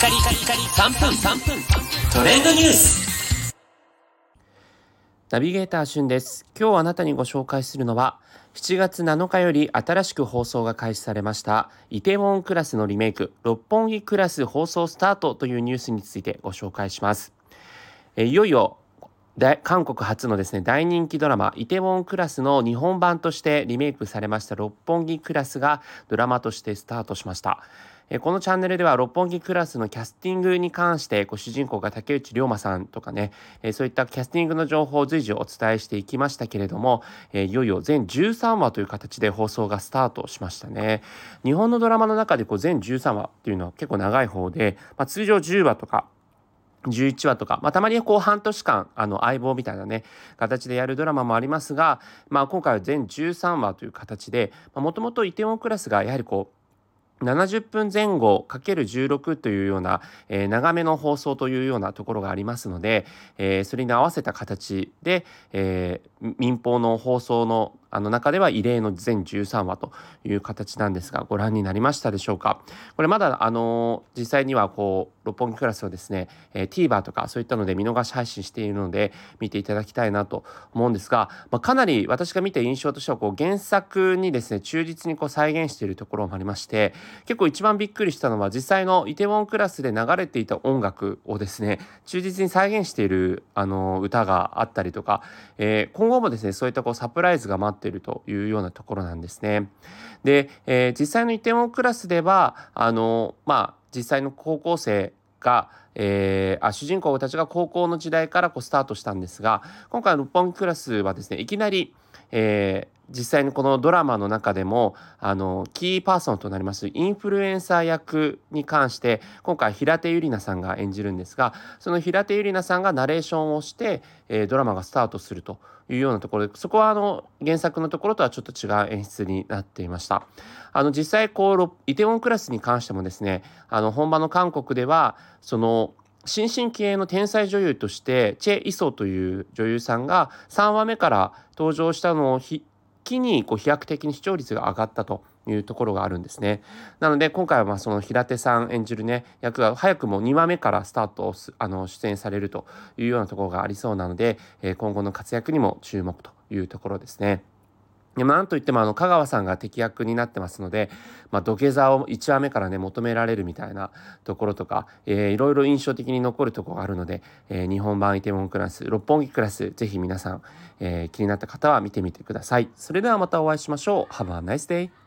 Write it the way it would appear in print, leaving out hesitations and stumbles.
3分トレンドニュースナビゲーターしゅんです。今日あなたにご紹介するのは7月7日より新しく放送が開始されましたイテウォンクラスのリメイク六本木クラス放送スタートというニュースについてご紹介します。いよいよ韓国初のですね大人気ドラマイテウォンクラスの日本版としてリメイクされました六本木クラスがドラマとしてスタートしました。このチャンネルでは六本木クラスのキャスティングに関して主人公が竹内涼真さんとかねそういったキャスティングの情報を随時お伝えしていきましたけれども、いよいよ全13話という形で放送がスタートしましたね。日本のドラマの中で全13話というのは結構長い方で、通常10話とか11話とか、たまに半年間相棒みたいなね形でやるドラマもありますが、今回は全13話という形で、もともとイテウォンクラスがやはり70分前後 ×16 というような、長めの放送というようなところがありますので、それに合わせた形で、民放の放送の中では異例の全13話という形なんですが、ご覧になりましたでしょうか。これまだ実際には六本木クラスをですね、TVer とかそういったので見逃し配信しているので見ていただきたいなと思うんですが、かなり私が見て印象としては原作にですね忠実に再現しているところもありまして、結構一番びっくりしたのは実際のイテウォンクラスで流れていた音楽をですね忠実に再現している歌があったりとか、今後もですねそういったサプライズが待っているというようなところなんですね。で、実際のイテウォンクラスでは実際の高校生が、主人公たちが高校の時代からスタートしたんですが、今回の六本木クラスはですねいきなり、実際にこのドラマの中でもキーパーソンとなりますインフルエンサー役に関して今回平手友梨奈さんが演じるんですが、その平手友梨奈さんがナレーションをして、ドラマがスタートするというようなところで、そこは原作のところとはちょっと違う演出になっていました。実際イテウォンクラスに関してもですね本場の韓国では新進気鋭の天才女優としてチェ・イソという女優さんが3話目から登場したのを一気に飛躍的に視聴率が上がったというところがあるんですね。なので今回はその平手さん演じるね役が早くも2話目からスタートを出演されるというようなところがありそうなので、今後の活躍にも注目というところですね。でなんといっても香川さんが敵役になってますので、土下座を1話目からね求められるみたいなところとか、いろいろ印象的に残るところがあるので、日本版イテウォンクラス六本木クラスぜひ皆さん、気になった方は見てみてください。それではまたお会いしましょう。Have a nice day!